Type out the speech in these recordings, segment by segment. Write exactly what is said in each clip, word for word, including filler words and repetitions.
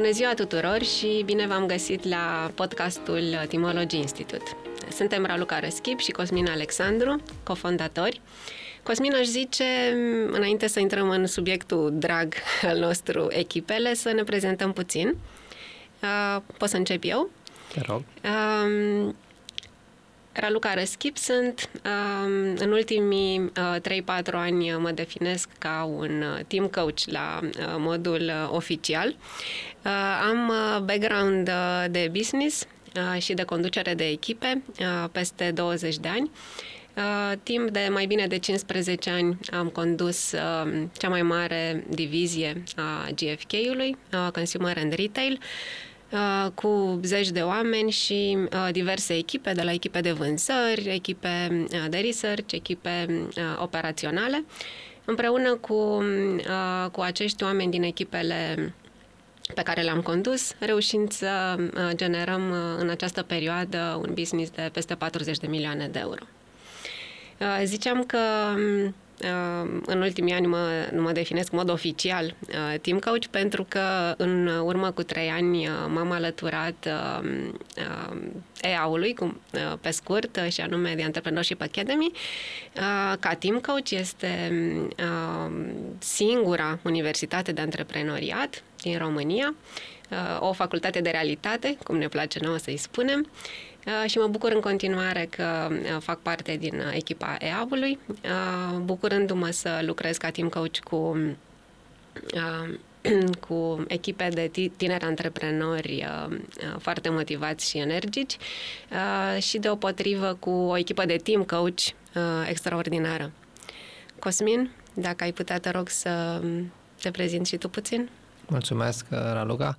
Bună ziua tuturor și bine v-am găsit la podcastul Teamology Institute. Suntem Raluca Răschip și Cosmina Alexandru, cofondatori. Cosmina își zice, înainte să intrăm în subiectul drag al nostru, echipele, să ne prezentăm puțin. Uh, pot să încep eu? Te rog. Uh, Raluca Răschip sunt. Uh, în ultimii uh, trei patru ani mă definesc ca un team coach la uh, modul uh, oficial. Uh, am uh, background uh, de business uh, și de conducere de echipe, uh, peste douăzeci de ani. Uh, timp de mai bine de cincisprezece ani am condus uh, cea mai mare divizie a G F K-ului, uh, Consumer and Retail, uh, cu zeci de oameni și uh, diverse echipe, de la echipe de vânzări, echipe uh, de research, echipe uh, operaționale. Împreună cu, uh, cu acești oameni din echipele pe care le-am condus, reușind să uh, generăm uh, în această perioadă un business de peste patruzeci de milioane de euro. Ziceam că în ultimii ani mă, mă definesc în mod oficial team coach, pentru că în urmă cu trei ani m-am alăturat E A-ului, pe scurt, și anume de Entrepreneurship Academy. Ca team coach este singura universitate de antreprenoriat din România, o facultate de realitate, cum ne place nouă să-i spunem, și mă bucur în continuare că fac parte din echipa E A-ului, bucurându-mă să lucrez ca team coach cu, cu echipe de tineri antreprenori foarte motivați și energici și deopotrivă cu o echipă de team coach extraordinară. Cosmin, dacă ai putea, te rog să te prezint și tu puțin. Mulțumesc, Raluca.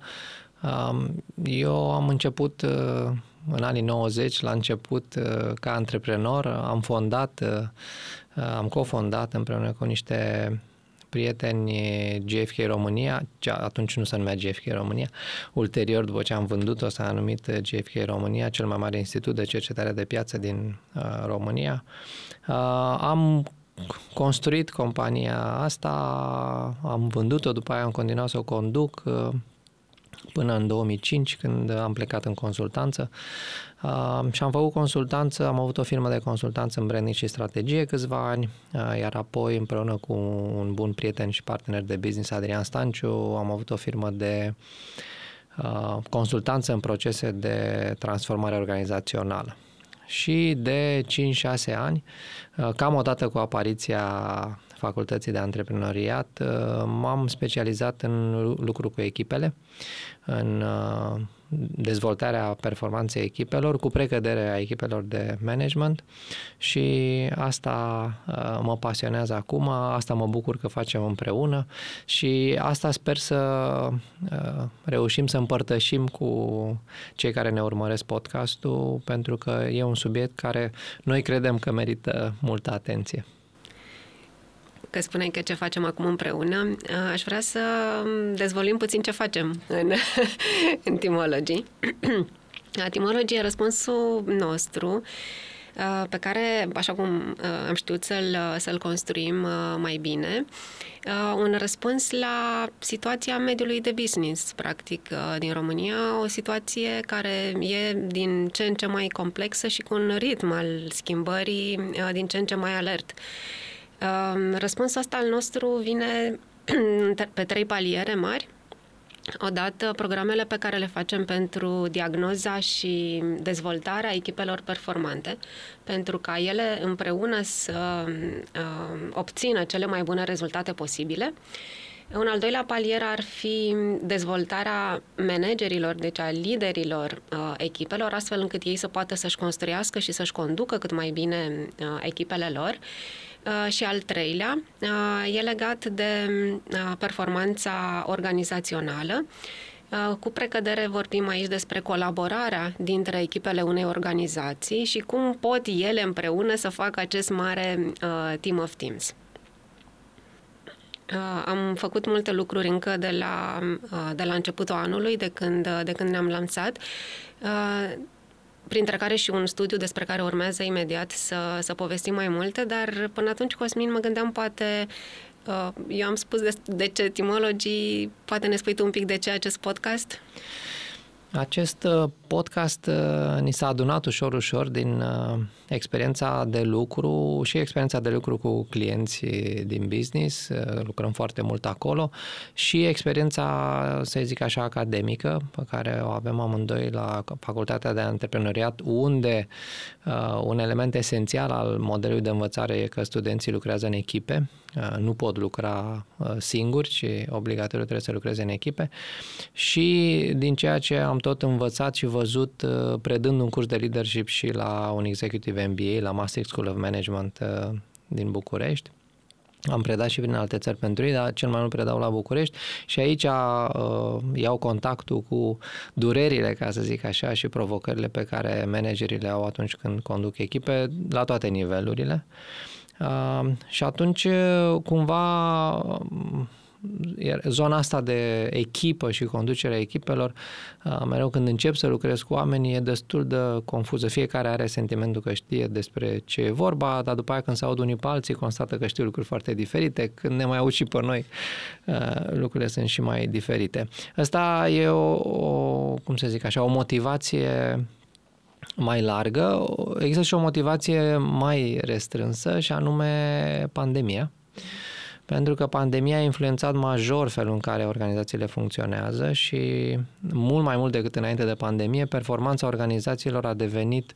Eu am început în anii nouăzeci, la început, ca antreprenor. Am fondat, am cofondat împreună cu niște prieteni G F K România, atunci nu se numea G F K România, ulterior, după ce am vândut-o, s-a numit G F K România, cel mai mare institut de cercetare de piață din România. Am construit compania asta, am vândut-o, după aia am continuat să o conduc până în două mii cinci, când am plecat în consultanță uh, și am făcut consultanță, am avut o firmă de consultanță în branding și strategie câțiva ani, uh, iar apoi împreună cu un bun prieten și partener de business, Adrian Stanciu, am avut o firmă de uh, consultanță în procese de transformare organizațională. Și de cinci șase ani, uh, cam odată cu apariția Facultății de Antreprenoriat, m-am specializat în lucru cu echipele, în dezvoltarea performanței echipelor, cu precădere a echipelor de management, și asta mă pasionează acum, asta mă bucur că facem împreună și asta sper să reușim să împărtășim cu cei care ne urmăresc podcastul, pentru că e un subiect care noi credem că merită multă atenție. Că spuneai că ce facem acum împreună, aș vrea să dezvoltim puțin ce facem în, în Teamology. La Teamology, răspunsul nostru pe care, așa cum am știut să-l, să-l construim mai bine, un răspuns la situația mediului de business, practic, din România, o situație care e din ce în ce mai complexă și cu un ritm al schimbării din ce în ce mai alert. Răspunsul ăsta al nostru vine pe trei paliere mari. Odată, programele pe care le facem pentru diagnoza și dezvoltarea echipelor performante, pentru ca ele împreună să obțină cele mai bune rezultate posibile. Un al doilea palier ar fi dezvoltarea managerilor, deci a liderilor uh, echipelor, astfel încât ei să poată să-și construiască și să-și conducă cât mai bine uh, echipele lor. Uh, și al treilea uh, e legat de uh, performanța organizațională. Uh, cu precădere vorbim aici despre colaborarea dintre echipele unei organizații și cum pot ele împreună să facă acest mare uh, team of teams. Am făcut multe lucruri încă de la, de la începutul anului, de când, de când ne-am lansat, printre care și un studiu despre care urmează imediat să, să povestim mai multe, dar până atunci, Cosmin, mă gândeam poate Eu am spus de, de ce Teamology, poate ne spui tu un pic de ce acest podcast? Acest podcast ni s-a adunat ușor, ușor din experiența de lucru și experiența de lucru cu clienții din business, lucrăm foarte mult acolo, și experiența, să zic așa, academică, pe care o avem amândoi la Facultatea de Antreprenoriat, unde un element esențial al modelului de învățare e că studenții lucrează în echipe, nu pot lucra singuri, ci obligatoriu trebuie să lucreze în echipe, și din ceea ce am tot învățat și văzut predând un curs de leadership și la un executive M B A, la Master School of Management din București. Am predat și prin alte țări pentru ei, dar cel mai mult predau la București și aici uh, iau contactul cu durerile, ca să zic așa, și provocările pe care managerii le au atunci când conduc echipe la toate nivelurile. Uh, și atunci, cumva... Uh, Iar zona asta de echipă și conducerea echipelor, mereu când încep să lucrez cu oamenii, e destul de confuză. Fiecare are sentimentul că știe despre ce e vorba, dar după aia când se aud unii pe alții, constată că știu lucruri foarte diferite. Când ne mai aud și pe noi, lucrurile sunt și mai diferite. Asta e o, o cum să zic așa, o motivație mai largă. Există și o motivație mai restrânsă, și anume pandemia. Pentru că pandemia a influențat major felul în care organizațiile funcționează și mult mai mult decât înainte de pandemie, performanța organizațiilor a devenit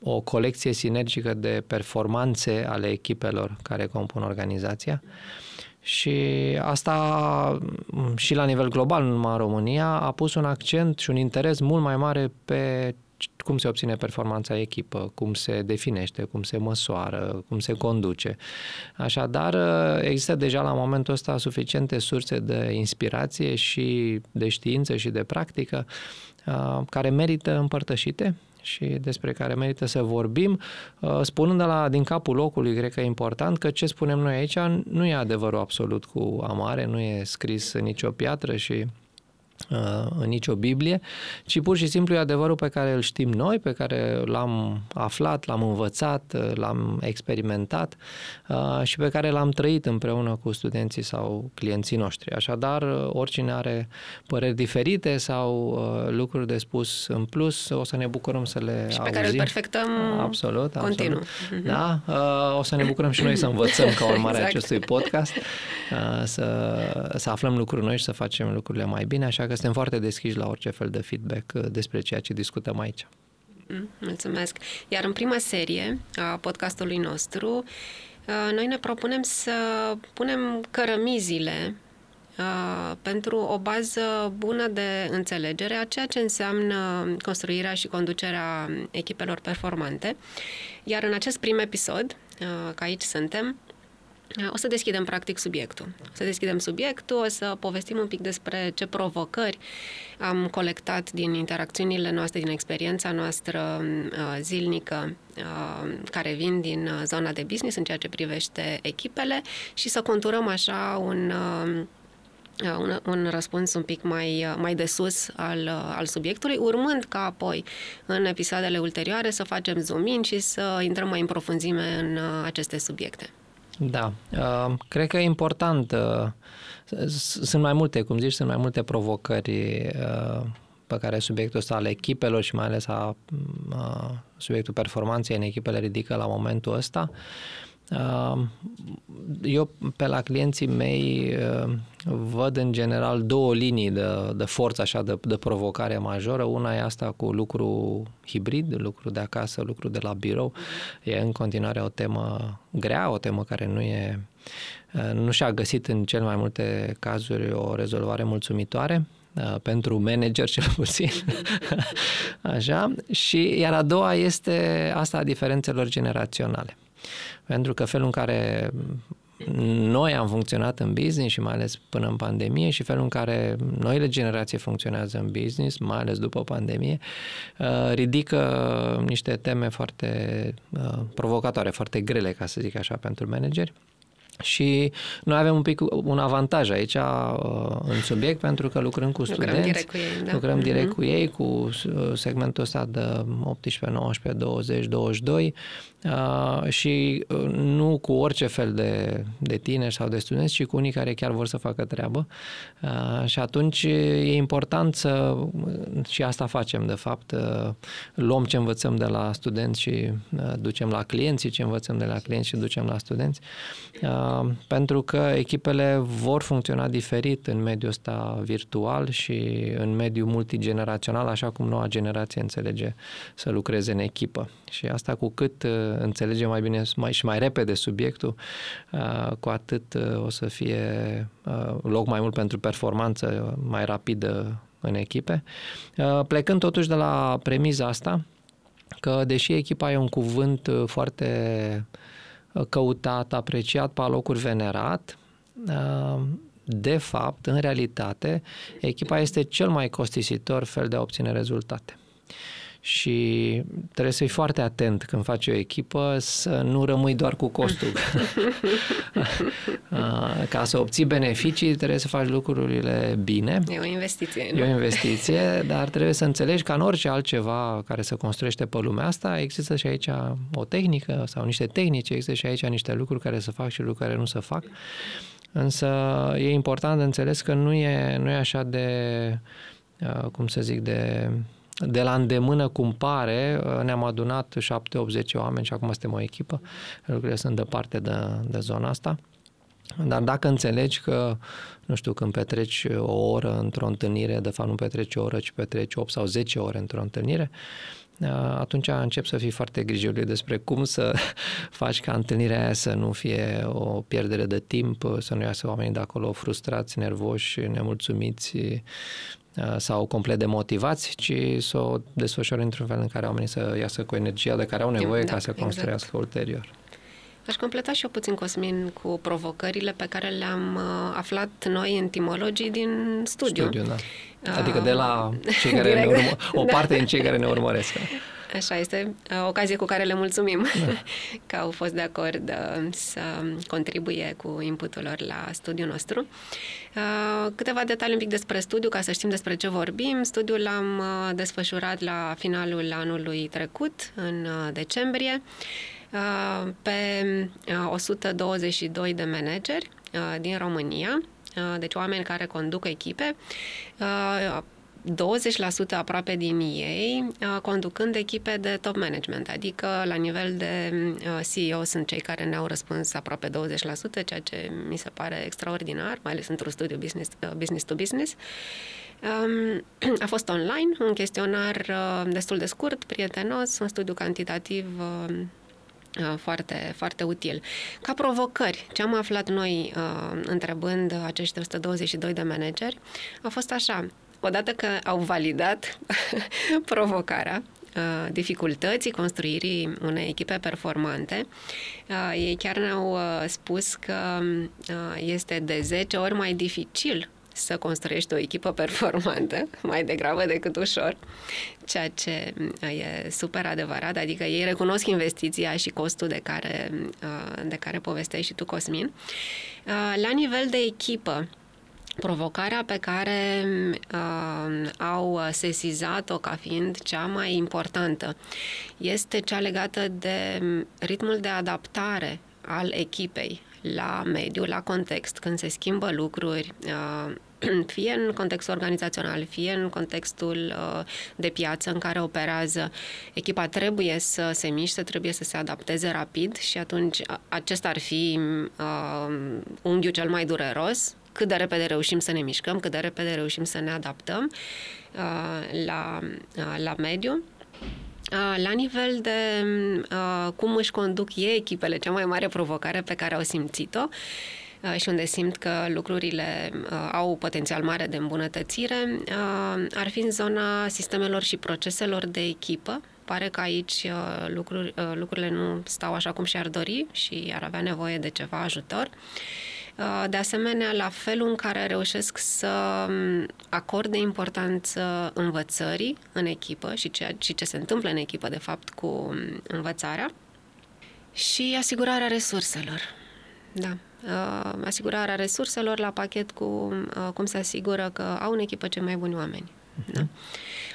o colecție sinergică de performanțe ale echipelor care compun organizația. Și asta și la nivel global, nu numai în România, a pus un accent și un interes mult mai mare pe cum se obține performanța echipă, cum se definește, cum se măsoară, cum se conduce. Așadar, există deja la momentul ăsta suficiente surse de inspirație și de știință și de practică care merită împărtășite și despre care merită să vorbim, spunând de la din capul locului, cred că e important, că ce spunem noi aici nu e adevărul absolut cu amare, nu e scris în nicio piatră și în nicio Biblie, ci pur și simplu e adevărul pe care îl știm noi, pe care l-am aflat, l-am învățat, l-am experimentat și pe care l-am trăit împreună cu studenții sau clienții noștri. Așadar, oricine are păreri diferite sau lucruri de spus în plus, o să ne bucurăm să le auzim. Și pe care îl perfectăm absolut, continuu. Absolut. Da? O să ne bucurăm și noi să învățăm ca urmare exact. Acestui podcast, să, să aflăm lucruri noi și să facem lucrurile mai bine, așa că suntem foarte deschiși la orice fel de feedback despre ceea ce discutăm aici. Mulțumesc! Iar în prima serie a podcastului nostru, noi ne propunem să punem cărămizile pentru o bază bună de înțelegere a ceea ce înseamnă construirea și conducerea echipelor performante. Iar în acest prim episod, că aici suntem, o să deschidem practic subiectul. O să deschidem subiectul, o să povestim un pic despre ce provocări am colectat din interacțiunile noastre, din experiența noastră zilnică care vin din zona de business în ceea ce privește echipele și să conturăm așa un, un, un răspuns un pic mai, mai de sus al, al subiectului, urmând ca apoi în episoadele ulterioare să facem zoom-in și să intrăm mai în profunzime în aceste subiecte. Da, cred că e important, sunt mai multe, cum zici, sunt mai multe provocări pe care subiectul ăsta al echipelor și mai ales a, a, subiectul performanței în echipele ridică la momentul ăsta. Eu pe la clienții mei văd în general două linii de, de forță, așa, de, de provocare majoră. Una e asta cu lucru hibrid, lucru de acasă, lucru de la birou. E în continuare o temă grea, o temă care nu e, nu și-a găsit în cel mai multe cazuri o rezolvare mulțumitoare. Pentru manager cel puțin. Așa. Și iar a doua este asta a diferențelor generaționale. Pentru că felul în care noi am funcționat în business și mai ales până în pandemie și felul în care noile generații funcționează în business, mai ales după pandemie, ridică niște teme foarte provocatoare, foarte grele, ca să zic așa, pentru manageri. Și noi avem un pic un avantaj aici în subiect, pentru că lucrăm cu studenți, lucrăm direct cu ei, da. lucrăm direct mm-hmm. cu ei, cu segmentul ăsta de optsprezece, nouăsprezece, douăzeci, douăzeci și doi și nu cu orice fel de, de tineri sau de studenți, ci cu unii care chiar vor să facă treabă. Și atunci e important să, și asta facem de fapt, luăm ce învățăm de la studenți și ducem la clienți, ce învățăm de la clienți și ducem la studenți. Pentru că echipele vor funcționa diferit în mediul ăsta virtual și în mediul multigenerațional, așa cum noua generație înțelege să lucreze în echipă. Și asta, cu cât înțelegem mai bine mai, și mai repede subiectul, cu atât o să fie loc mai mult pentru performanță mai rapidă în echipe. Plecând totuși de la premiza asta, că deși echipa e un cuvânt foarte căutat, apreciat, pe alocuri venerat, de fapt, în realitate, echipa este cel mai costisitor fel de a obține rezultate. Și trebuie să fii foarte atent când faci o echipă să nu rămâi doar cu costul. Ca să obții beneficii trebuie să faci lucrurile bine. E o investiție. Nu? E o investiție, dar trebuie să înțelegi că în orice altceva care se construiește pe lumea asta există și aici o tehnică sau niște tehnici, există și aici niște lucruri care se fac și lucruri care nu se fac. Însă e important de înțeles că nu e, nu e așa de, cum să zic, de... de la îndemână, cum pare. Ne-am adunat șapte, opt, zece oameni și acum suntem o echipă. Lucrurile sunt departe de, de zona asta. Dar dacă înțelegi că, nu știu, când petreci o oră într-o întâlnire, de fapt nu petreci o oră, ci petreci opt sau zece ore într-o întâlnire, atunci încep să fii foarte grijulii despre cum să faci ca întâlnirea aia să nu fie o pierdere de timp, să nu iasă oamenii de acolo frustrați, nervoși, nemulțumiți sau complet demotivați, ci să o desfășori într-un fel în care oamenii să iasă cu energia de care au nevoie, da, ca să construiască exact. Ulterior. Aș completa și eu puțin, Cosmin, cu provocările pe care le-am aflat noi în Teamology din studiu. Studiu, da. Adică de la cei care ne urmă, o parte da. din cei care ne urmăresc. Așa este, o ocazie cu care le mulțumim da. că au fost de acord să contribuie cu inputul lor la studiul nostru. Câteva detalii un pic despre studiu, ca să știm despre ce vorbim. Studiul l-am desfășurat la finalul anului trecut, în decembrie, pe o sută douăzeci și doi de manageri din România, deci oameni care conduc echipe, douăzeci la sută aproape din ei conducând echipe de top management, adică la nivel de C E O sunt cei care ne-au răspuns aproape douăzeci la sută, ceea ce mi se pare extraordinar, mai ales într-un studiu business, business to business. A fost online, un chestionar destul de scurt, prietenos, un studiu cantitativ foarte, foarte util. Ca provocări, ce am aflat noi întrebând acești o sută douăzeci și doi de manageri, a fost așa: odată că au validat provocarea uh, dificultății construirii unei echipe performante, uh, ei chiar ne-au uh, spus că uh, este de zece ori mai dificil să construiești o echipă performantă, mai degrabă decât ușor, ceea ce e super adevărat, adică ei recunosc investiția și costul de care, uh, de care povesteai și tu, Cosmin. Uh, la nivel de echipă, provocarea pe care uh, au sesizat-o ca fiind cea mai importantă este cea legată de ritmul de adaptare al echipei la mediu, la context, când se schimbă lucruri, uh, fie în contextul organizațional, fie în contextul uh, de piață în care operează. Echipa trebuie să se miște, trebuie să se adapteze rapid și atunci acesta ar fi uh, unghiul cel mai dureros. Cât de repede reușim să ne mișcăm, cât de repede reușim să ne adaptăm uh, la, uh, la mediu. Uh, la nivel de uh, cum își conduc ei echipele, cea mai mare provocare pe care au simțit-o uh, și unde simt că lucrurile uh, au potențial mare de îmbunătățire, uh, ar fi în zona sistemelor și proceselor de echipă. Pare că aici uh, lucruri, uh, lucrurile nu stau așa cum și-ar dori și ar avea nevoie de ceva ajutor. De asemenea, la felul în care reușesc să acorde importanță învățării în echipă și ce, și ce se întâmplă în echipă, de fapt, cu învățarea și asigurarea resurselor. Da, uh, asigurarea resurselor la pachet cu uh, cum se asigură că au în echipă cei mai buni oameni. Uh-huh. Da?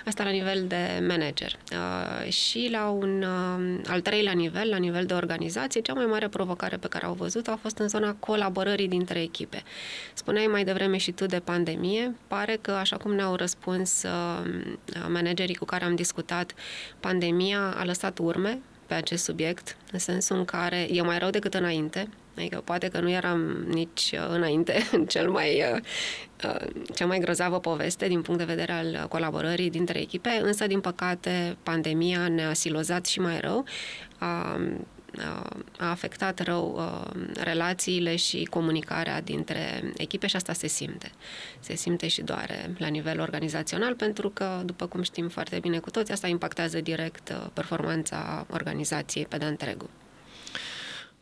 Asta la nivel de manager. Uh, și la un uh, al treilea nivel, la nivel de organizație, cea mai mare provocare pe care au văzut-o a fost în zona colaborării dintre echipe. Spuneai mai devreme și tu de pandemie. Pare că, așa cum ne-au răspuns uh, managerii cu care am discutat, pandemia a lăsat urme pe acest subiect, în sensul în care e mai rău decât înainte, adică poate că nu eram nici înainte în cel mai, cea mai grozavă poveste din punct de vedere al colaborării dintre echipe, însă, din păcate, pandemia ne-a silozat și mai rău, a, a afectat rău a, relațiile și comunicarea dintre echipe și asta se simte. Se simte și doare la nivel organizațional, pentru că, după cum știm foarte bine cu toți, asta impactează direct performanța organizației pe de-a întregul.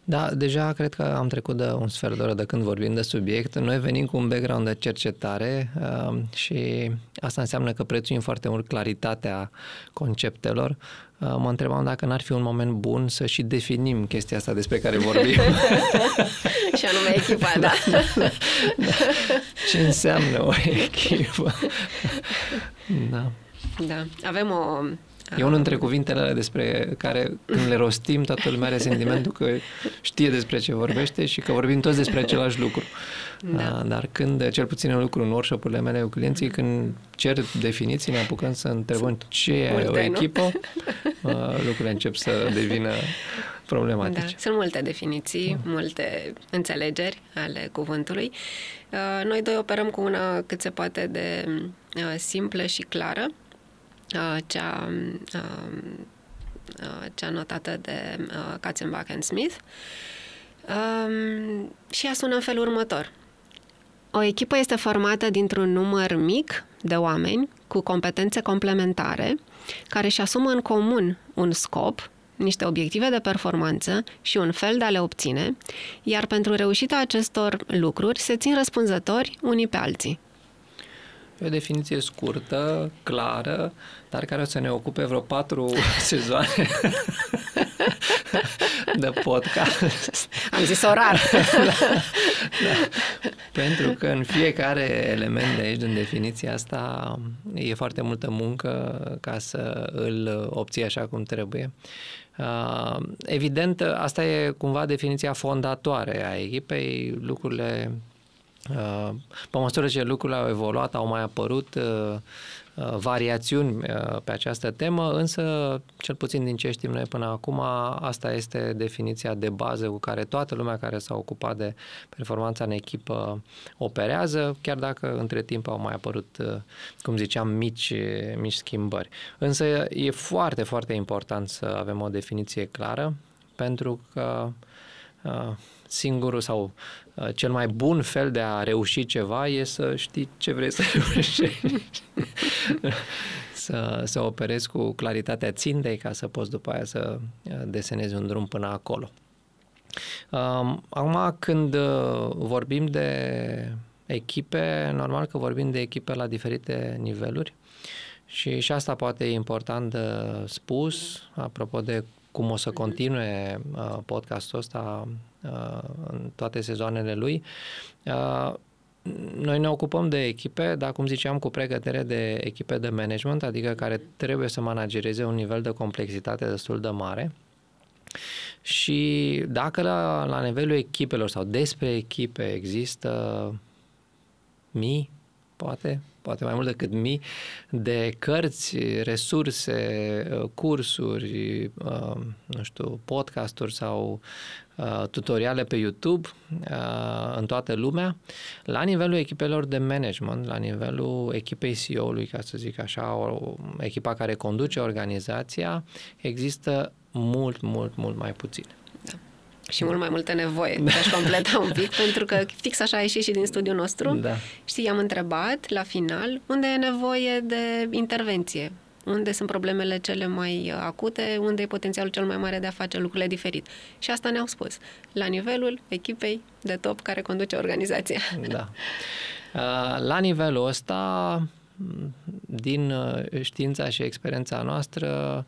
Da, deja cred că am trecut de un sfert de oră de când vorbim de subiect. Noi venim cu un background de cercetare uh, și asta înseamnă că prețuim foarte mult claritatea conceptelor. Uh, mă întrebam dacă n-ar fi un moment bun să și definim chestia asta despre care vorbim. Și anume echipa, da. da, da, da. Ce înseamnă o echipă? Da. Da, avem o... E unul dintre cuvintele despre care, când le rostim, toată lumea are sentimentul că știe despre ce vorbește și că vorbim toți despre același lucru. Da. Dar când, cel puțin în lucru, în workshop-urile mele cu clienții, când cer definiții, ne apucăm să întrebăm ce e o echipă, lucrurile încep să devină problematice. Da. Sunt multe definiții, da. multe înțelegeri ale cuvântului. Noi doi operăm cu una cât se poate de simplă și clară, Cea, cea notată de Katzenbach and Smith, și ea sună în felul următor. O echipă este formată dintr-un număr mic de oameni cu competențe complementare care își asumă în comun un scop, niște obiective de performanță și un fel de a le obține, iar pentru reușita acestor lucruri se țin răspunzători unii pe alții. E o definiție scurtă, clară, dar care o să ne ocupe vreo patru sezoane de podcast. Am zis orar. Da, da. Pentru că în fiecare element de aici, din definiția asta, e foarte multă muncă ca să îl obții așa cum trebuie. Evident, asta e cumva definiția fondatoare a echipei, lucrurile... Pe măsură ce lucrurile au evoluat, au mai apărut variațiuni pe această temă, însă, cel puțin din ce știm noi până acum, asta este definiția de bază cu care toată lumea care s-a ocupat de performanța în echipă operează, chiar dacă între timp au mai apărut, cum ziceam, mici, mici schimbări. Însă e foarte, foarte important să avem o definiție clară, pentru că singurul sau cel mai bun fel de a reuși ceva e să știi ce vrei să reușești. să, să operezi cu claritatea țintei ca să poți după aia să desenezi un drum până acolo. Acum, când vorbim de echipe, normal că vorbim de echipe la diferite niveluri și, și asta poate e important de spus, apropo de cum o să continue podcastul ăsta în toate sezoanele lui. Noi ne ocupăm de echipe, dar cum ziceam, cu pregătire de echipe de management, adică care trebuie să managereze un nivel de complexitate destul de mare. Și dacă la, la nivelul echipelor sau despre echipe există mii, poate, poate mai mult decât mii, de cărți, resurse, cursuri, nu știu, podcasturi sau tutoriale pe YouTube în toată lumea, la nivelul echipelor de management, la nivelul echipei C E O-ului, ca să zic așa, o, echipa care conduce organizația, există mult, mult, mult mai puțin. Și mult mai multă nevoie. Da. Aș completa un pic, pentru că fix așa a ieșit și din studiul nostru. Da. Știi, i-am întrebat la final unde e nevoie de intervenție, unde sunt problemele cele mai acute, unde e potențialul cel mai mare de a face lucrurile diferit. Și asta ne-au spus. La nivelul echipei de top care conduce organizația. Da. La nivelul ăsta, din știința și experiența noastră,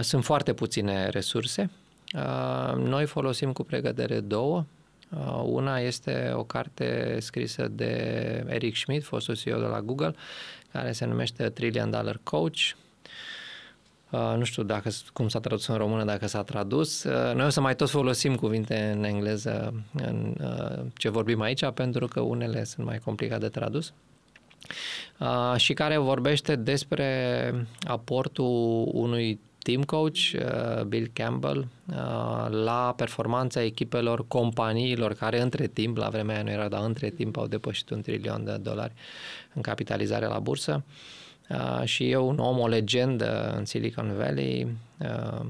sunt foarte puține resurse. Noi folosim cu pregătire două. Una este o carte scrisă de Eric Schmidt, fostul C E O de la Google, care se numește Trillion Dollar Coach. Uh, nu știu dacă, cum s-a tradus în română, dacă s-a tradus. Uh, noi o să mai tot folosim cuvinte în engleză în uh, ce vorbim aici, pentru că unele sunt mai complicate de tradus. Uh, și care vorbește despre aportul unui team coach, uh, Bill Campbell, uh, la performanța echipelor companiilor care între timp, la vremea aia nu era, dar între timp au depășit un trilion de dolari în capitalizare la bursă. Uh, și e un om, o legendă în Silicon Valley, uh,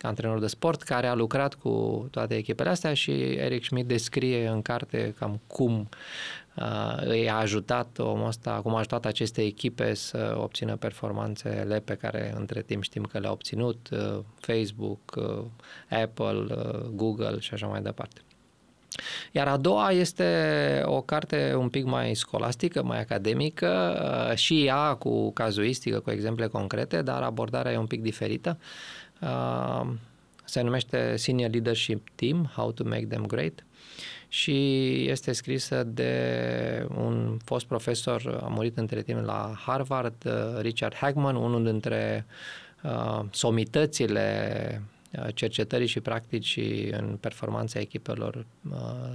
antrenor de sport, care a lucrat cu toate echipele astea, și Eric Schmidt descrie în carte cam cum uh, îi a ajutat omul ăsta, cum a ajutat aceste echipe să obțină performanțele pe care între timp știm că le-a obținut uh, Facebook, uh, Apple, uh, Google și așa mai departe. Iar a doua este o carte un pic mai scolastică, mai academică, și ea cu cazuistică, cu exemple concrete, dar abordarea e un pic diferită. Se numește Senior Leadership Team, How to Make Them Great, și este scrisă de un fost profesor, a murit între timp, la Harvard, Richard Hackman, unul dintre somitățile cercetării și practicii în performanța echipelor uh,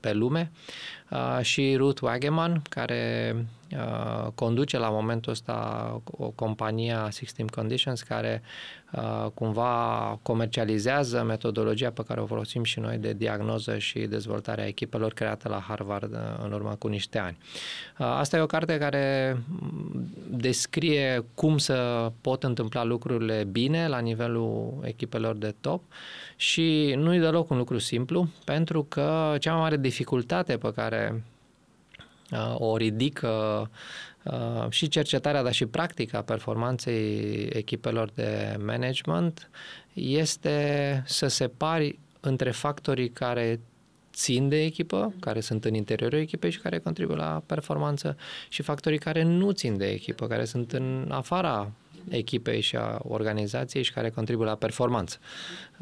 pe lume, uh, și Ruth Wageman, care uh, conduce la momentul ăsta o compania Six Team Conditions, care uh, cumva comercializează metodologia pe care o folosim și noi de diagnoză și dezvoltarea echipelor, creată la Harvard în urmă cu niște ani. Uh, asta e o carte care descrie cum să pot întâmpla lucrurile bine la nivelul echipelor de top, și nu e deloc un lucru simplu, pentru că cea mai mare dificultate pe care uh, o ridică uh, și cercetarea, dar și practica performanței echipelor de management este să separi între factorii care țin de echipă, care sunt în interiorul echipei și care contribuie la performanță, și factorii care nu țin de echipă, care sunt în afara echipei și a organizației și care contribuie la performanță.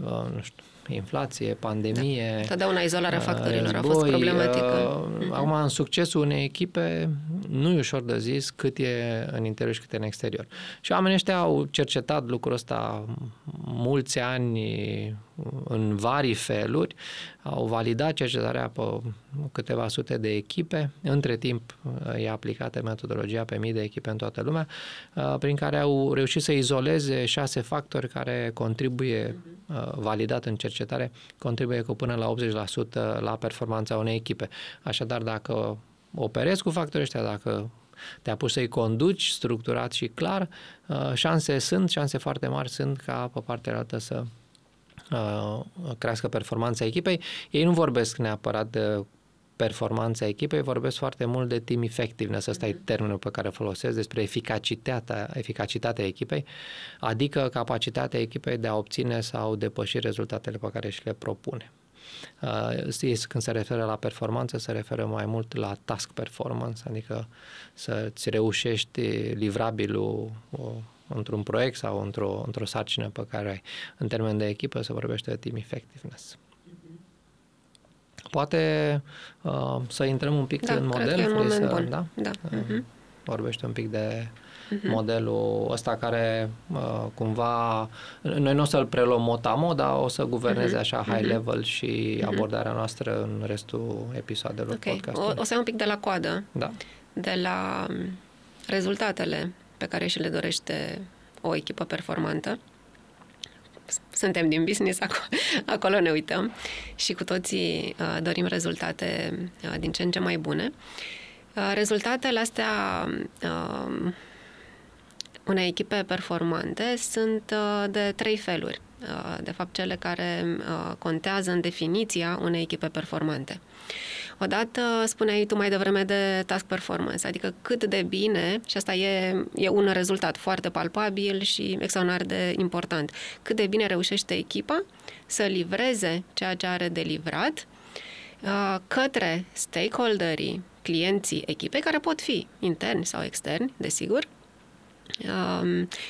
Uh, nu știu, inflație, pandemie... Da. Totdeauna izolarea factorilor zboi, a fost problematică. Uh, acum, în succesul unei echipe, nu e ușor de zis cât e în interior și cât e în exterior. Și oamenii ăștia au cercetat lucrul ăsta mulți ani în vari feluri, au validat cercetarea pe câteva sute de echipe, între timp e aplicată metodologia pe mii de echipe în toată lumea, prin care au reușit să izoleze șase factori care contribuie, validat în cercetare, contribuie cu până la optzeci la sută la performanța unei echipe. Așadar, dacă operezi cu factorii ăștia, dacă te apuci să-i conduci structurat și clar, șanse sunt, șanse foarte mari sunt ca pe partea altă să crească performanța echipei. Ei nu vorbesc neapărat de performanța echipei, vorbesc foarte mult de team effectiveness, ăsta e termenul pe care îl folosesc, despre eficacitatea, eficacitatea echipei, adică capacitatea echipei de a obține sau depăși rezultatele pe care și le propune. Când se referă la performanță, se referă mai mult la task performance, adică să-ți reușești livrabilul într-un proiect sau într-o, într-o sarcină pe care ai. În termen de echipă se vorbește de team effectiveness. Poate uh, să intrăm un pic da, în model, că e să, da? Da. Uh-huh. Vorbește un pic de uh-huh. modelul ăsta care uh, cumva, noi nu o să-l preluăm mot-a-mot, dar o să guverneze uh-huh. așa high uh-huh. level și abordarea noastră în restul episodelor okay. podcastului. O, o să iau un pic de la coadă, da. De la rezultatele pe care și le dorește o echipă performantă. Suntem din business, acolo, acolo ne uităm și cu toții uh, dorim rezultate uh, din ce în ce mai bune. Uh, rezultatele astea uh, unei echipe performante sunt uh, de trei feluri. Uh, de fapt, cele care uh, contează în definiția unei echipe performante. Odată spuneai tu mai devreme de task performance, adică cât de bine, și asta e, e un rezultat foarte palpabil și extraordinar de important, cât de bine reușește echipa să livreze ceea ce are de livrat uh, către stakeholderii, clienții echipei, care pot fi interni sau externi, desigur,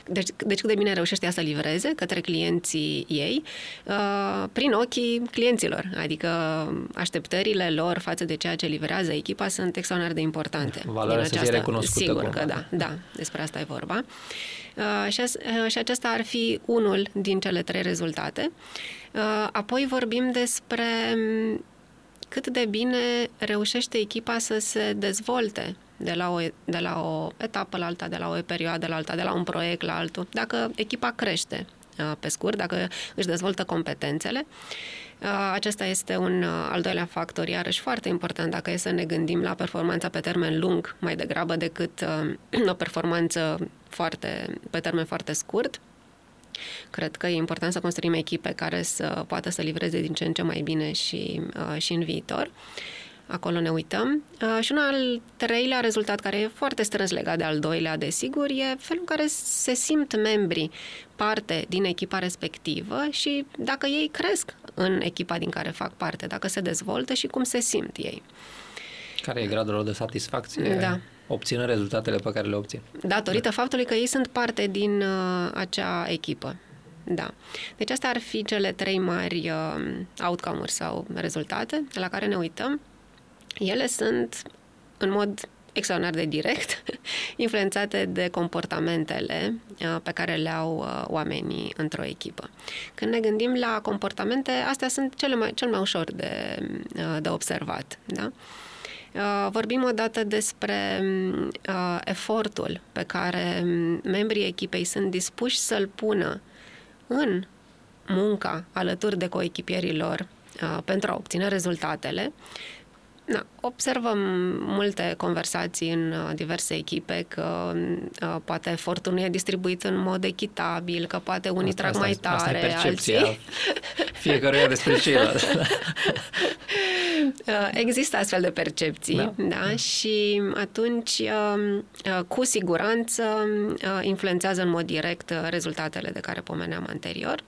Deci, deci cât de bine reușește ea să livreze către clienții ei prin ochii clienților, adică așteptările lor față de ceea ce livrează echipa sunt extraordinar de importante. Valoarea aceasta, să fie recunoscută. Sigur cumva. Că da, da, despre asta e vorba. Și, și acesta ar fi unul din cele trei rezultate. Apoi vorbim despre cât de bine reușește echipa să se dezvolte de la, o, de la o etapă la alta, de la o perioadă la alta, de la un proiect la altul. Dacă echipa crește, pe scurt, dacă își dezvoltă competențele, acesta este un al doilea factor, iarăși foarte important dacă e să ne gândim la performanța pe termen lung, mai degrabă decât o performanță foarte, pe termen foarte scurt. Cred că e important să construim echipe care să poată să livreze din ce în ce mai bine și, și în viitor. Acolo ne uităm. Uh, și un al treilea rezultat, care e foarte strâns legat de al doilea, desigur, e felul în care se simt membrii parte din echipa respectivă și dacă ei cresc în echipa din care fac parte, dacă se dezvoltă și cum se simt ei. Care e gradul lor de satisfacție? Da. Obțină rezultatele pe care le obțin. Datorită da. faptului că ei sunt parte din uh, acea echipă. Da. Deci astea ar fi cele trei mari uh, outcome-uri sau rezultate la care ne uităm. Ele sunt, în mod extraordinar de direct, influențate de comportamentele pe care le au oamenii într-o echipă. Când ne gândim la comportamente, astea sunt cele mai, cel mai ușor de, de observat. Da? Vorbim odată despre efortul pe care membrii echipei sunt dispuși să-l pună în munca alături de coechipierii lor pentru a obține rezultatele. Da, observăm multe conversații în diverse echipe că a, poate efortul nu e distribuit în mod echitabil, că poate unii asta, trag asta, mai tare, asta e percepția alții. Fiecăruia despre ceilalți. Există astfel de percepții, da. Da? Și atunci cu siguranță influențează în mod direct rezultatele de care pomeneam anterior.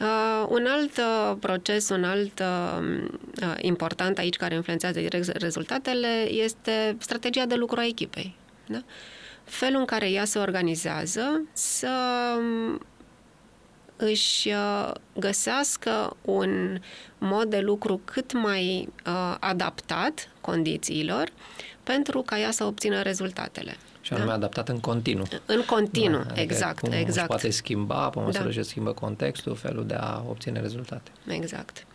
Uh, un alt uh, proces, un alt uh, important aici care influențează direct rezultatele este strategia de lucru a echipei. Da? Felul în care ea se organizează să își uh, găsească un mod de lucru cât mai uh, adaptat condițiilor pentru ca ea să obțină rezultatele. Și anume da. adaptat în continuu. În continuu, da, adică exact. Cum exact. Își poate schimba, pe măsură ce da. schimbă contextul, felul de a obține rezultate. Exact.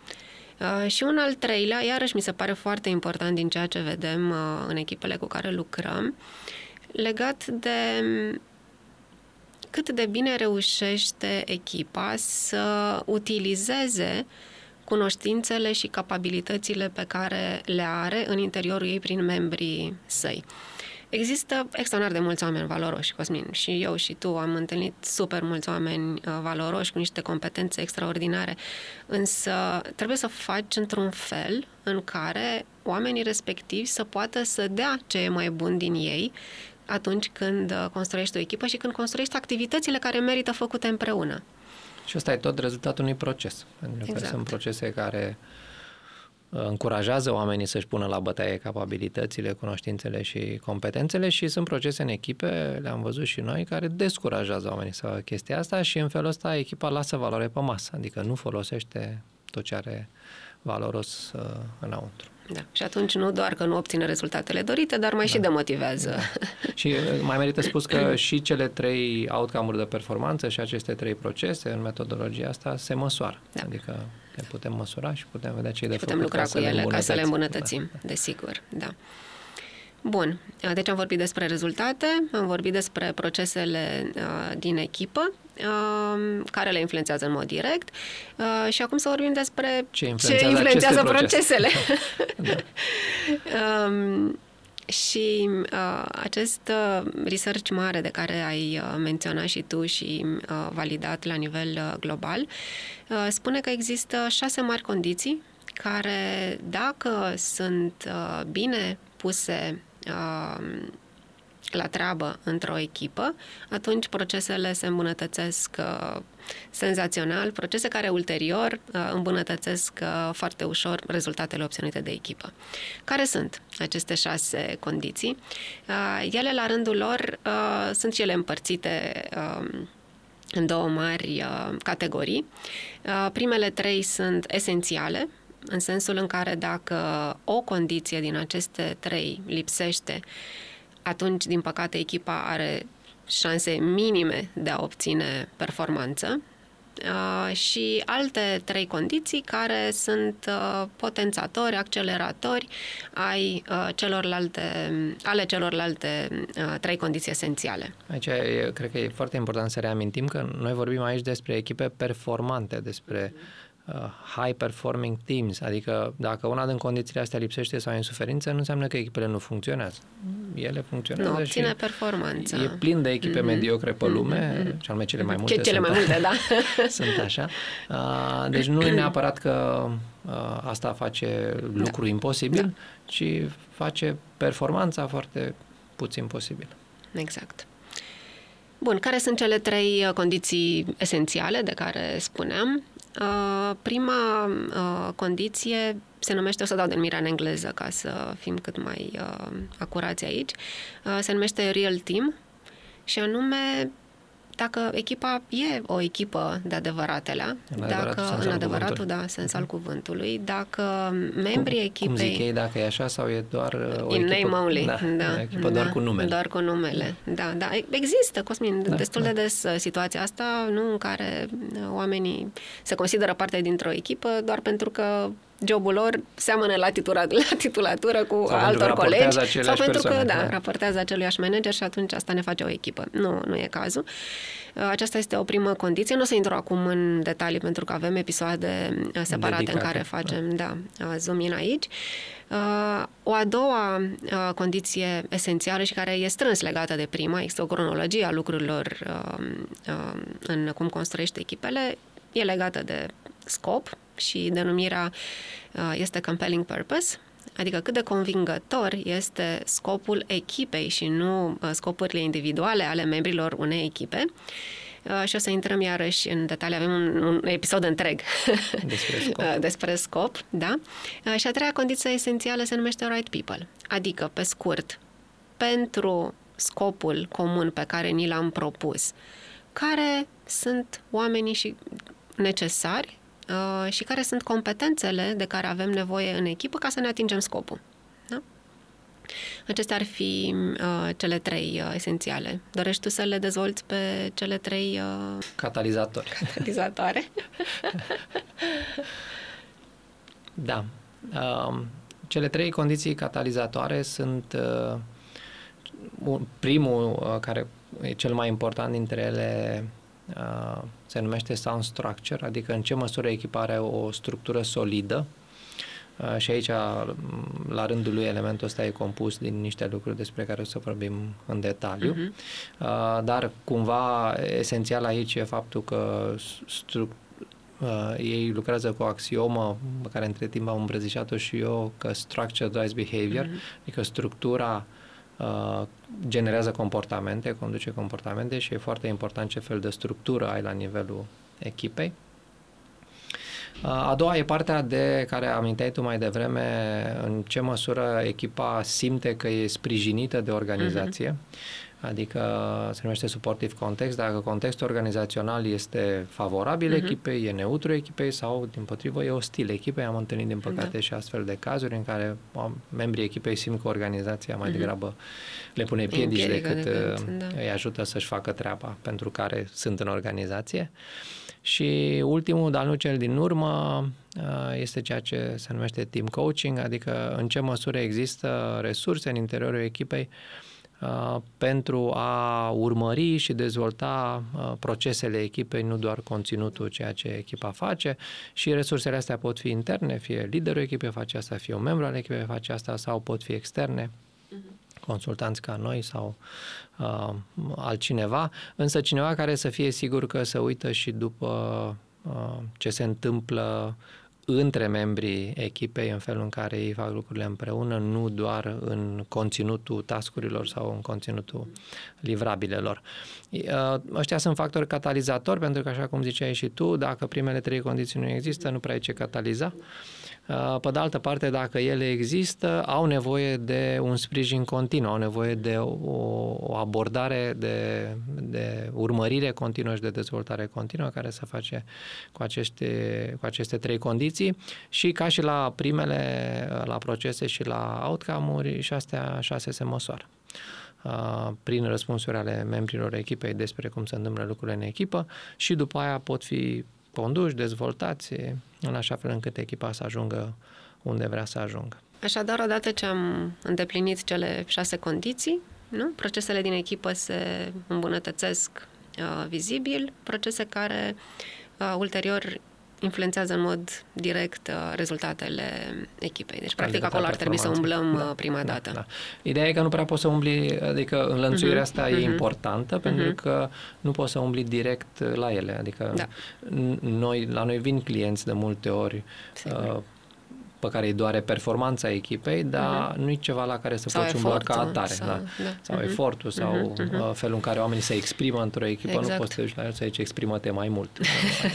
Uh, și un al treilea, iarăși mi se pare foarte important din ceea ce vedem uh, în echipele cu care lucrăm, legat de cât de bine reușește echipa să utilizeze cunoștințele și capabilitățile pe care le are în interiorul ei prin membrii săi. Există extraordinar de mulți oameni valoroși, Cosmin, și eu și tu am întâlnit super mulți oameni valoroși cu niște competențe extraordinare, însă trebuie să faci într-un fel în care oamenii respectivi să poată să dea ce e mai bun din ei atunci când construiești o echipă și când construiești activitățile care merită făcute împreună. Și ăsta e tot rezultatul unui proces. Exact. Sunt procese care încurajează oamenii să-și pună la bătaie capabilitățile, cunoștințele și competențele și sunt procese în echipe, le-am văzut și noi, care descurajează oamenii să facă chestia asta și în felul ăsta echipa lasă valoare pe masă, adică nu folosește tot ce are valoros uh, înăuntru. Da. Și atunci nu doar că nu obține rezultatele dorite, dar mai da. și demotivează. Da. Și mai merită spus că și cele trei outcome-uri de performanță și aceste trei procese în metodologia asta se măsoară. Da. Adică le putem măsura și putem vedea ce e de făcut. Putem lucra cu ele ca să le îmbunătățim, da. desigur. Da. Bun, deci am vorbit despre rezultate, am vorbit despre procesele uh, din echipă, uh, care le influențează în mod direct uh, și acum să vorbim despre ce influențează, ce influențează procesele. Da. uh, și uh, acest uh, research mare de care ai uh, menționat și tu și uh, validat la nivel uh, global uh, spune că există șase mari condiții care, dacă sunt uh, bine puse la treabă într-o echipă, atunci procesele se îmbunătățesc uh, senzațional, procese care ulterior uh, îmbunătățesc uh, foarte ușor rezultatele obținute de echipă. Care sunt aceste șase condiții? Uh, ele, la rândul lor, uh, sunt și ele împărțite uh, în două mari uh, categorii. Uh, primele trei sunt esențiale, în sensul în care dacă o condiție din aceste trei lipsește, atunci, din păcate, echipa are șanse minime de a obține performanță uh, și alte trei condiții care sunt uh, potențatori, acceleratori ai, uh, celorlalte, ale celorlalte uh, trei condiții esențiale. Aici e, cred că e foarte important să reamintim că noi vorbim aici despre echipe performante, despre high-performing teams, adică dacă una din condițiile astea lipsește sau e în suferință, nu înseamnă că echipele nu funcționează. Ele funcționează nu, și performanța. E plin de echipe mm-hmm. mediocre pe lume, mm-hmm. și anume cele mai multe, Ce, cele sunt, mai multe da. sunt așa. Deci nu e neapărat că asta face lucru da. imposibil, da. ci face performanța foarte puțin posibil. Exact. Bun, care sunt cele trei condiții esențiale de care spuneam? Uh, prima uh, condiție se numește, o să dau denumirea în engleză ca să fim cât mai uh, acurați aici, uh, se numește Real Team și anume dacă echipa e o echipă de adevăratelea, în adevăratul, dacă, sens, în al adevăratul da, sens al cuvântului, dacă membrii echipei... Cum zic ei, dacă e așa sau e doar o in echipă, name only. Da, da, echipă da, doar cu numele. Doar cu numele, da. da. Există, Cosmin, da, destul da. de des situația asta, nu, în care oamenii se consideră parte dintr-o echipă doar pentru că jobul lor seamănă la, titura, la titulatură cu sau altor colegi sau pentru persoane, că da, da. raportează aceluiași manager și atunci asta ne face o echipă. Nu, nu e cazul. Aceasta este o primă condiție. Nu o să intru acum în detalii pentru că avem episoade separate Dedicate. în care facem da. Da, zoom in aici. O a doua condiție esențială și care e strâns legată de prima, există o cronologie a lucrurilor în cum construiești echipele, e legată de scop și denumirea este compelling purpose, adică cât de convingător este scopul echipei și nu scopurile individuale ale membrilor unei echipe. Și o să intrăm iarăși în detalii, avem un, un episod întreg despre scop. despre scop, da? Și a treia condiție esențială se numește right people, adică, pe scurt, pentru scopul comun pe care ni l-am propus, care sunt oamenii și necesari și care sunt competențele de care avem nevoie în echipă ca să ne atingem scopul. Da? Acestea ar fi uh, cele trei uh, esențiale. Dorești tu să le dezvolți pe cele trei... Uh... Catalizatori. Catalizatoare. da. Uh, cele trei condiții catalizatoare sunt uh, un, primul uh, care e cel mai important dintre ele... Uh, se numește sound structure, adică în ce măsură echipa are o structură solidă uh, și aici la rândul lui elementul ăsta e compus din niște lucruri despre care o să vorbim în detaliu, uh-huh. uh, dar cumva esențial aici e faptul că stru- uh, ei lucrează cu o axiomă pe care între timp am îmbrăzișat-o și eu, că structure drives behavior, uh-huh. adică structura Uh, generează comportamente, conduce comportamente și e foarte important ce fel de structură ai la nivelul echipei. Uh, a doua e partea de care aminteai tu mai devreme, în ce măsură echipa simte că e sprijinită de organizație, uh-huh. adică se numește supportive context, dacă contextul organizațional este favorabil uh-huh. echipei, e neutru echipei sau, dimpotrivă, e ostil echipei. Am întâlnit, din păcate, uh-huh. și astfel de cazuri în care membrii echipei simt că organizația mai degrabă uh-huh. le pune piedici decât de când, da. îi ajută să-și facă treaba pentru care sunt în organizație. Și ultimul, dar nu cel din urmă, este ceea ce se numește team coaching, adică în ce măsură există resurse în interiorul echipei pentru a urmări și dezvolta procesele echipei, nu doar conținutul, ceea ce echipa face, și resursele astea pot fi interne, fie liderul echipei face asta, fie un membru al echipei face asta, sau pot fi externe, consultanți ca noi sau uh, altcineva, însă cineva care să fie sigur că se uită și după uh, ce se întâmplă între membrii echipei, în felul în care ei fac lucrurile împreună, nu doar în conținutul task-urilor sau în conținutul livrabilelor. Ăștia sunt factori catalizatori, pentru că, așa cum ziceai și tu, dacă primele trei condiții nu există, nu prea e ce cataliza. Pe de altă parte, dacă ele există, au nevoie de un sprijin continuu, au nevoie de o, o abordare, de, de urmărire continuă și de dezvoltare continuă, care se face cu aceste, cu aceste trei condiții, și ca și la primele, la procese și la outcome-uri, și astea șase se măsoară prin răspunsuri ale membrilor echipei despre cum se întâmplă lucrurile în echipă, și după aia pot fi conduși, dezvoltați, în așa fel încât echipa să ajungă unde vrea să ajungă. Așadar, odată ce am îndeplinit cele șase condiții, nu? Procesele din echipă se îmbunătățesc uh, vizibil, procese care uh, ulterior influențează în mod direct uh, rezultatele echipei. Deci, practic, acolo ar trebui să umblăm da, prima da, dată. Da. Ideea e că nu prea poți să umbli, adică înlănțuirea uh-huh, asta uh-huh. e importantă, uh-huh. pentru că nu poți să umbli direct la ele. Adică da. noi, la noi vin clienți de multe ori uh, pe care îi doare performanța echipei, dar uh-huh. nu-i ceva la care să sau poți umbla ca atare. Sau, da? Da. sau uh-huh. efortul, sau uh-huh. felul în care oamenii se exprimă într-o echipă, exact. Nu poți să duci la el să zici exprimă-te mai mult.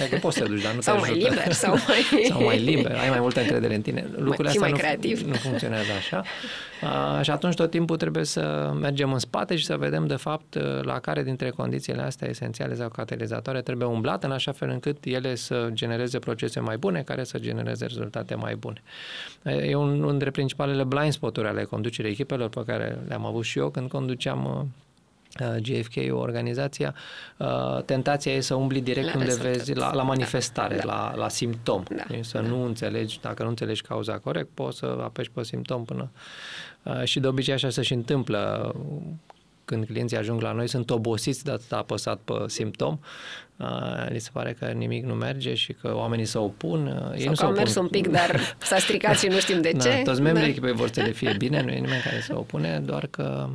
Adică poți să te duci, dar nu te ajută. Sau mai liber. Sau mai... sau mai liber, ai mai multă încredere în tine. Lucrurile astea mai nu, creativ. nu funcționează așa. A, și atunci tot timpul trebuie să mergem în spate și să vedem, de fapt, la care dintre condițiile astea esențiale sau catalizatoare trebuie umblat, în așa fel încât ele să genereze procese mai bune, care să genereze rezultate mai bune. E unul dintre principalele blind spot-uri ale conducerii echipelor pe care le-am avut și eu când conduceam uh, G F K, organizația. Uh, tentația e să umbli direct la unde vezi, la, la manifestare, da. la, la simptom. Da. Să da. nu înțelegi, dacă nu înțelegi cauza corect, poți să apeși pe simptom până... Uh, și de obicei așa se și întâmplă. Când clienții ajung la noi, sunt obosiți de atât apăsat pe simptom. Uh, li se pare că nimic nu merge și că oamenii se opun. Uh, ei nu s-au mers un pic, dar s-a stricat și nu știm de ce. Da, toți membrii da. echipei vor să le fie bine, nu e nimeni care se opune, doar că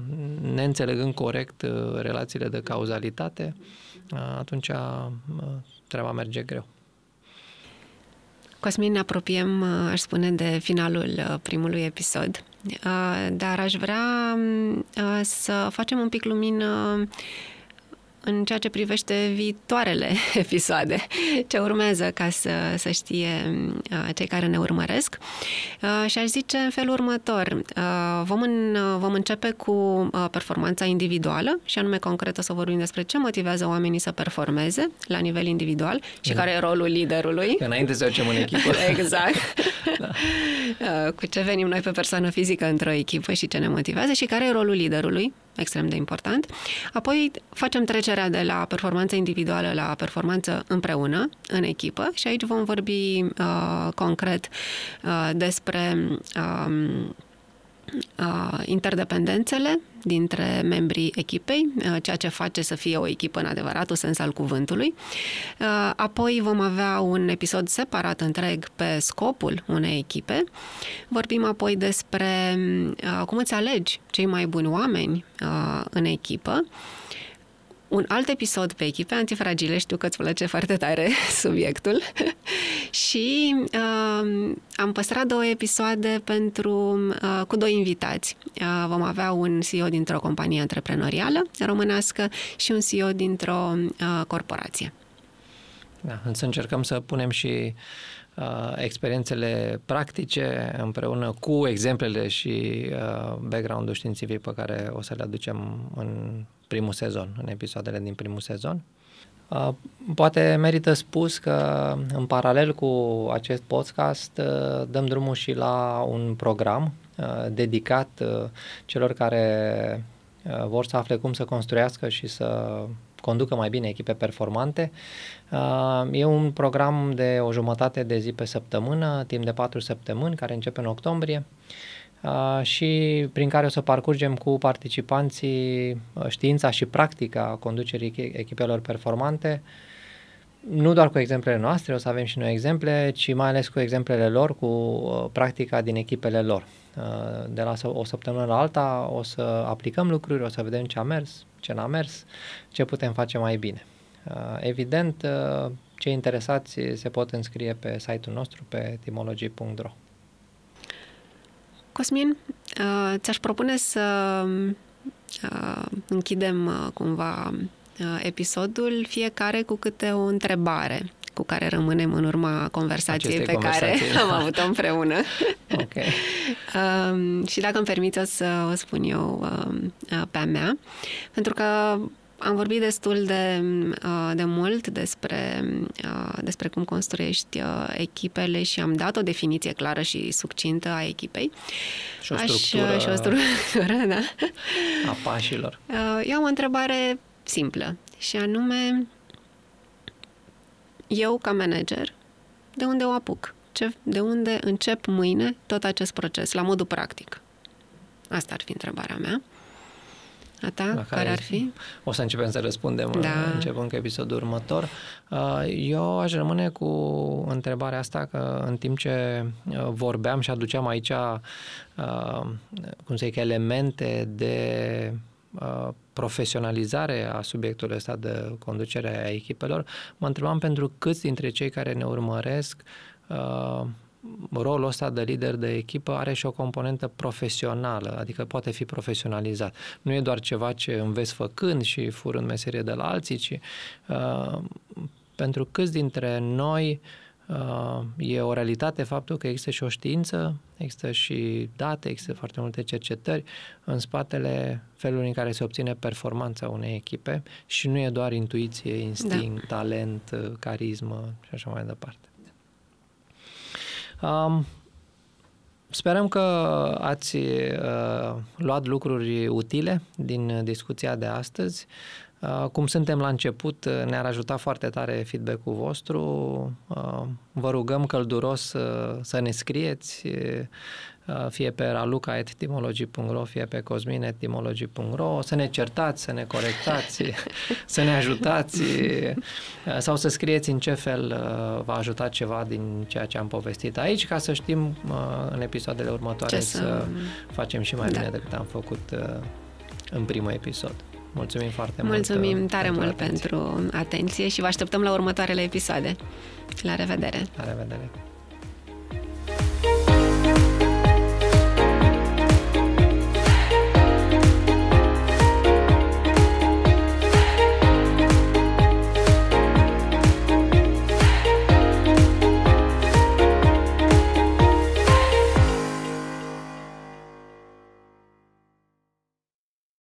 neînțelegând corect uh, relațiile de cauzalitate, uh, atunci uh, treaba merge greu. Cosmin, ne apropiem, aș spune, de finalul primului episod, dar aș vrea să facem un pic lumină în ceea ce privește viitoarele episoade, ce urmează, ca să, să știe cei care ne urmăresc. Și aș zice în felul următor. Vom, în, vom începe cu performanța individuală, și anume, concret, o să vorbim despre ce motivează oamenii să performeze la nivel individual și da. care e rolul liderului. Înainte să facem în echipă. Exact. Da. Cu ce venim noi pe persoană fizică într-o echipă și ce ne motivează și care e rolul liderului, extrem de important. Apoi facem trecerea de la performanță individuală la performanță împreună, în echipă, și aici vom vorbi uh, concret uh, despre uh, uh, interdependențele dintre membrii echipei, uh, ceea ce face să fie o echipă în adevăratul sens al cuvântului. Uh, apoi vom avea un episod separat întreg pe scopul unei echipe. Vorbim apoi despre uh, cum îți alegi cei mai buni oameni uh, în echipă. Un alt episod pe echipe antifragile, știu că îți place foarte tare subiectul, și uh, am păstrat două episoade pentru, uh, cu doi invitați. Uh, vom avea un C E O dintr-o companie antreprenorială românească și un C E O dintr-o uh, corporație. Da, însă încercăm să punem și uh, experiențele practice împreună cu exemplele și uh, background-ul științific pe care o să le aducem în primul sezon, în episoadele din primul sezon. Uh, poate merită spus că în paralel cu acest podcast uh, dăm drumul și la un program uh, dedicat uh, celor care uh, vor să afle cum să construiască și să conducă mai bine echipe performante. Uh, e un program de o jumătate de zi pe săptămână, timp de patru săptămâni, care începe în octombrie, uh, și prin care o să parcurgem cu participanții știința și practica conducerii echipelor performante, nu doar cu exemplele noastre, o să avem și noi exemple, ci mai ales cu exemplele lor, cu practica din echipele lor. De la o săptămână la alta o să aplicăm lucruri, o să vedem ce a mers, ce n-a mers, ce putem face mai bine. Evident, Cei interesați se pot înscrie pe site-ul nostru, pe teamology punct ro. Cosmin, ți-aș propune să închidem cumva episodul, fiecare cu câte o întrebare cu care rămânem în urma conversației Aceste pe conversații, care da. am avut-o împreună. Okay. um, și dacă îmi permiți, o să o spun eu um, pe-a mea, pentru că am vorbit destul de, uh, de mult despre, uh, despre cum construiești uh, echipele și am dat o definiție clară și succintă a echipei. Și o structură, Aș, și o structură da. a pașilor. Uh, eu am o întrebare simplă și anume: eu, ca manager, de unde o apuc? Ce, de unde încep mâine tot acest proces, la modul practic? Asta ar fi întrebarea mea. A ta, care, care ar fi? O să începem să răspundem, da. începând cu episodul următor. Eu aș rămâne cu întrebarea asta, că în timp ce vorbeam și aduceam aici, cum să zic, elemente de profesionalizare a subiectului ăsta de conducere a echipelor, mă întrebam pentru câți dintre cei care ne urmăresc uh, rolul ăsta de lider de echipă are și o componentă profesională, adică poate fi profesionalizat. Nu e doar ceva ce înveți făcând și furând meserie de la alții, ci uh, pentru câți dintre noi Uh, e o realitate faptul că există și o știință, există și date, există foarte multe cercetări în spatele felului în care se obține performanța unei echipe și nu e doar intuiție, instinct, da. talent, carismă și așa mai departe. Um, Sperăm că ați uh, luat lucruri utile din discuția de astăzi. Uh, cum suntem la început, ne-ar ajuta foarte tare feedback-ul vostru. Uh, vă rugăm călduros uh, să ne scrieți, uh, fie pe raluca punct teamology punct ro, fie pe cosmin punct teamology punct ro, să ne certați, să ne corectați, să ne ajutați uh, sau să scrieți în ce fel uh, v-a ajutat ceva din ceea ce am povestit aici, ca să știm uh, în episoadele următoare să... să facem și mai da. bine decât am făcut uh, în primul episod. Mulțumim foarte mult. Mulțumim tare mult pentru atenție și vă așteptăm la următoarele episoade. La revedere! La revedere!